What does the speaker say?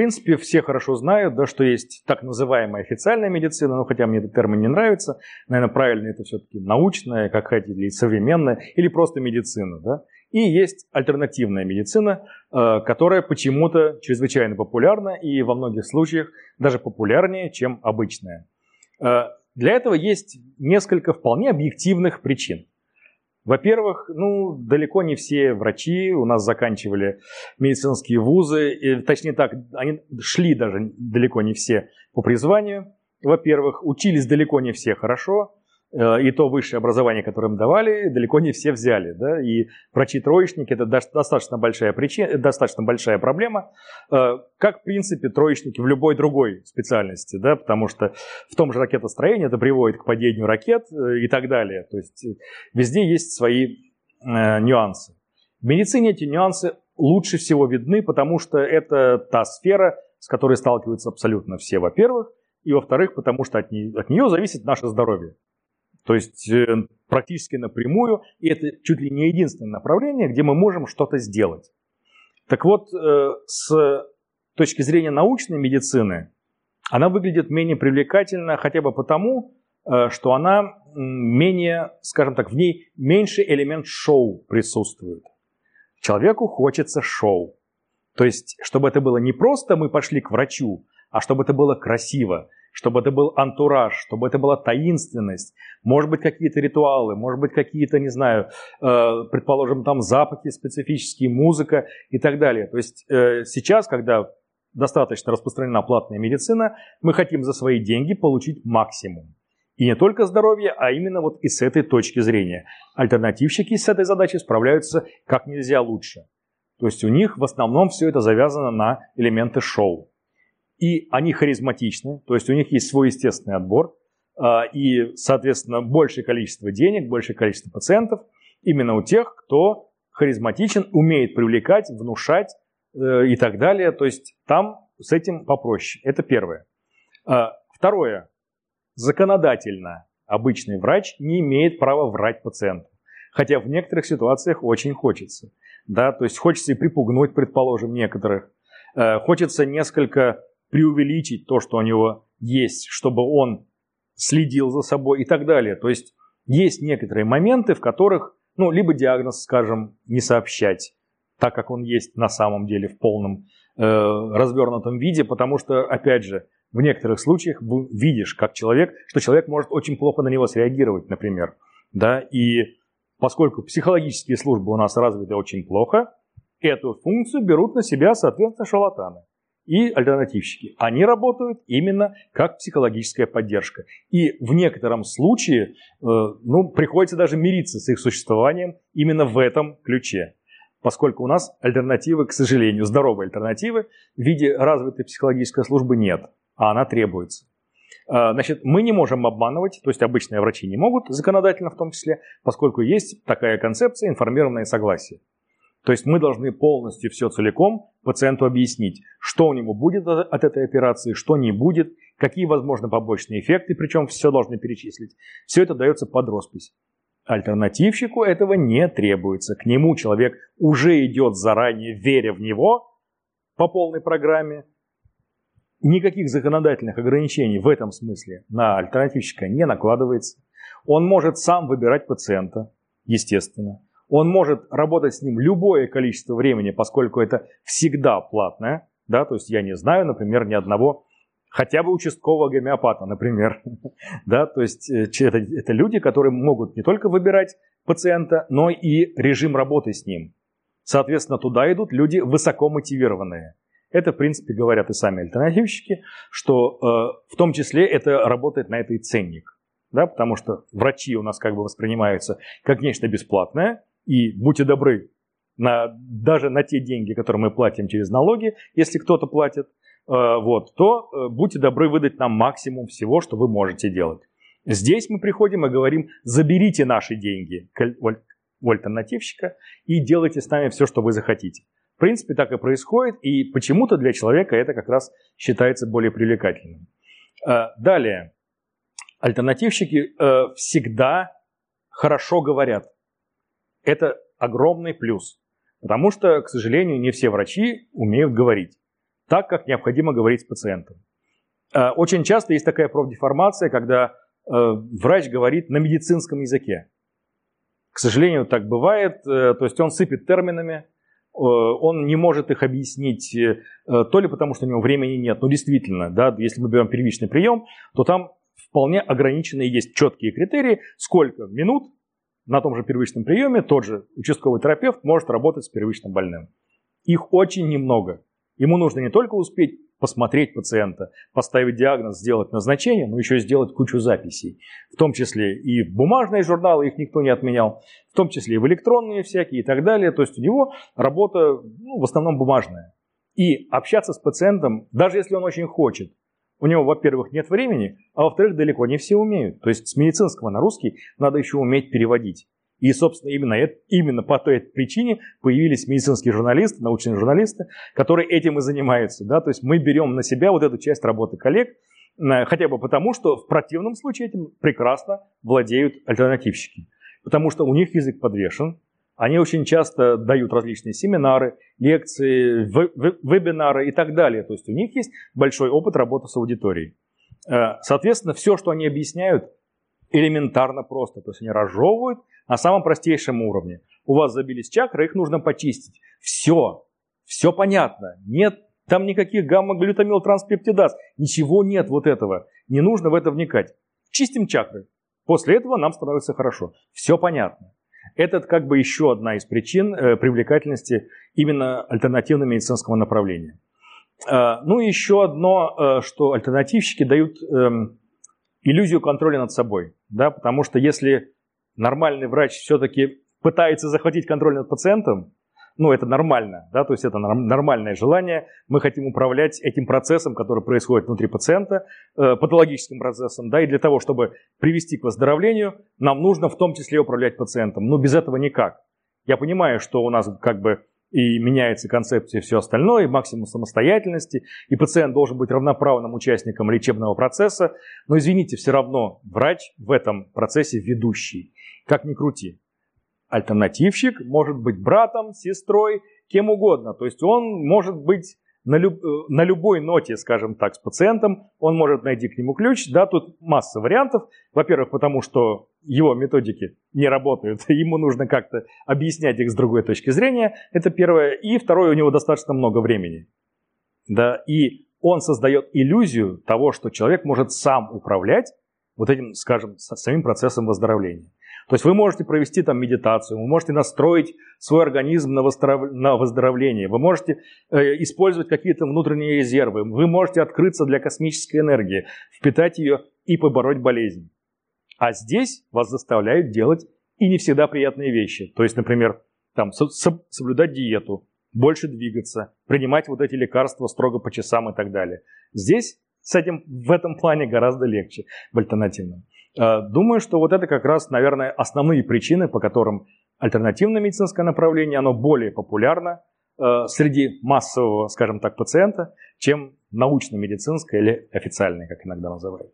принципе, все хорошо знают, да, что есть так называемая официальная медицина, ну, хотя мне этот термин не нравится. Наверное, правильно это все-таки научная, как хотите, или современная, или просто медицина. Да? И есть альтернативная медицина, которая почему-то чрезвычайно популярна и во многих случаях даже популярнее, чем обычная. Для этого есть несколько вполне объективных причин. Во-первых, далеко не все врачи у нас заканчивали медицинские вузы, точнее так, они шли даже далеко не все по призванию. Во-первых, учились далеко не все хорошо, и то высшее образование, которое им давали, далеко не все взяли. Да? И врачи-троечники – это достаточно большая проблема, как, в принципе, троечники в любой другой специальности, да? Потому что в том же ракетостроении это приводит к падению ракет и так далее. То есть везде есть свои нюансы. В медицине эти нюансы лучше всего видны, потому что это та сфера, с которой сталкиваются абсолютно все, во-первых, и, во-вторых, потому что от нее зависит наше здоровье. То есть практически напрямую, и это чуть ли не единственное направление, где мы можем что-то сделать. Так вот, с точки зрения научной медицины, она выглядит менее привлекательно хотя бы потому, что она менее, скажем так, в ней меньше элемент шоу присутствует. Человеку хочется шоу. То есть, чтобы это было не просто «мы пошли к врачу», а чтобы это было красиво. Чтобы это был антураж, чтобы это была таинственность, может быть, какие-то ритуалы, может быть, какие-то, не знаю, предположим, там запахи специфические, музыка и так далее. То есть сейчас, когда достаточно распространена платная медицина, мы хотим за свои деньги получить максимум. И не только здоровье, а именно вот и с этой точки зрения. Альтернативщики с этой задачей справляются как нельзя лучше. То есть у них в основном все это завязано на элементы шоу. И они харизматичны, то есть у них есть свой естественный отбор, и, соответственно, большее количество денег, большее количество пациентов именно у тех, кто харизматичен, умеет привлекать, внушать и так далее. То есть там с этим попроще. Это первое. Второе. Законодательно обычный врач не имеет права врать пациенту, хотя в некоторых ситуациях очень хочется. Да? То есть хочется и припугнуть, предположим, некоторых. Хочется несколько преувеличить то, что у него есть, чтобы он следил за собой и так далее. То есть есть некоторые моменты, в которых, либо диагноз, скажем, не сообщать, так как он есть на самом деле в полном развернутом виде, потому что, опять же, в некоторых случаях видишь, что человек может очень плохо на него среагировать, например. Да? И поскольку психологические службы у нас развиты очень плохо, эту функцию берут на себя, соответственно, шарлатаны. И альтернативщики. Они работают именно как психологическая поддержка. И в некотором случае приходится даже мириться с их существованием именно в этом ключе. Поскольку у нас альтернативы, к сожалению, здоровые альтернативы в виде развитой психологической службы нет, а она требуется. Значит, мы не можем обманывать, то есть обычные врачи не могут, законодательно в том числе, поскольку есть такая концепция информированное согласие. То есть мы должны полностью все целиком пациенту объяснить, что у него будет от этой операции, что не будет, какие возможны побочные эффекты, причем все должны перечислить. Все это дается под роспись. Альтернативщику этого не требуется. К нему человек уже идет заранее, веря в него по полной программе. Никаких законодательных ограничений в этом смысле на альтернативщика не накладывается. Он может сам выбирать пациента, естественно. Он может работать с ним любое количество времени, поскольку это всегда платное. Да? То есть я не знаю, например, ни одного, хотя бы участкового гомеопата, например. Да? То есть это люди, которые могут не только выбирать пациента, но и режим работы с ним. Соответственно, туда идут люди высоко мотивированные. Это, в принципе, говорят и сами альтернативщики, что в том числе это работает на это и ценник. Да? Потому что врачи у нас как бы воспринимаются как нечто бесплатное. И будьте добры, даже на те деньги, которые мы платим через налоги, если кто-то платит, то будьте добры выдать нам максимум всего, что вы можете делать. Здесь мы приходим и говорим, заберите наши деньги у альтернативщика и делайте с нами все, что вы захотите. В принципе, так и происходит, и почему-то для человека это как раз считается более привлекательным. Далее, альтернативщики всегда хорошо говорят. Это огромный плюс, потому что, к сожалению, не все врачи умеют говорить. так, как необходимо говорить с пациентом. Очень часто есть такая профдеформация, когда врач говорит на медицинском языке. К сожалению, так бывает. То есть он сыпет терминами, он не может их объяснить, то ли потому, что у него времени нет. Ну, действительно, да, если мы берем первичный прием, то там вполне ограниченные есть четкие критерии, сколько минут на том же первичном приеме тот же участковый терапевт может работать с первичным больным. Их очень немного. Ему нужно не только успеть посмотреть пациента, поставить диагноз, сделать назначение, но еще и сделать кучу записей. В том числе и бумажные журналы, их никто не отменял, в том числе и в электронные всякие и так далее. То есть у него работа, в основном бумажная. И общаться с пациентом, даже если он очень хочет, у него, во-первых, нет времени, а во-вторых, далеко не все умеют. То есть с медицинского на русский надо еще уметь переводить. И, собственно, именно по той причине появились медицинские журналисты, научные журналисты, которые этим и занимаются. Да? То есть мы берем на себя вот эту часть работы коллег, хотя бы потому, что в противном случае этим прекрасно владеют альтернативщики. Потому что у них язык подвешен, они очень часто дают различные семинары, лекции, вебинары и так далее. То есть у них есть большой опыт работы с аудиторией. Соответственно, все, что они объясняют, элементарно просто. То есть они разжевывают на самом простейшем уровне. У вас забились чакры, их нужно почистить. Все понятно. Нет там никаких гамма-глютамилтранспептидаз. Ничего нет вот этого. Не нужно в это вникать. Чистим чакры. После этого нам становится хорошо. Все понятно. Это как бы еще одна из причин привлекательности именно альтернативно-медицинского направления. Ну и еще одно, что альтернативщики дают иллюзию контроля над собой. Да? Потому что если нормальный врач все-таки пытается захватить контроль над пациентом, это нормально, да, то есть это нормальное желание. Мы хотим управлять этим процессом, который происходит внутри пациента, патологическим процессом, да, и для того, чтобы привести к выздоровлению, нам нужно в том числе управлять пациентом. Без этого никак. Я понимаю, что у нас как бы и меняется концепция и все остальное, и максимум самостоятельности, и пациент должен быть равноправным участником лечебного процесса, но, извините, все равно врач в этом процессе ведущий. Как ни крути. Альтернативщик может быть братом, сестрой, кем угодно. То есть он может быть на любой ноте, скажем так, с пациентом. Он может найти к нему ключ. Да, тут масса вариантов. Во-первых, потому что его методики не работают. Ему нужно как-то объяснять их с другой точки зрения. Это первое. И второе, у него достаточно много времени. Да, и он создает иллюзию того, что человек может сам управлять вот этим, скажем, самим процессом выздоровления. То есть вы можете провести там медитацию, вы можете настроить свой организм на выздоровление, вы можете использовать какие-то внутренние резервы, вы можете открыться для космической энергии, впитать ее и побороть болезнь. А здесь вас заставляют делать и не всегда приятные вещи. То есть, например, там, соблюдать диету, больше двигаться, принимать вот эти лекарства строго по часам и так далее. Здесь в этом плане гораздо легче в альтернативном. Думаю, что вот это как раз, наверное, основные причины, по которым альтернативное медицинское направление, оно более популярно среди массового, скажем так, пациента, чем научно-медицинское или официальное, как иногда называют.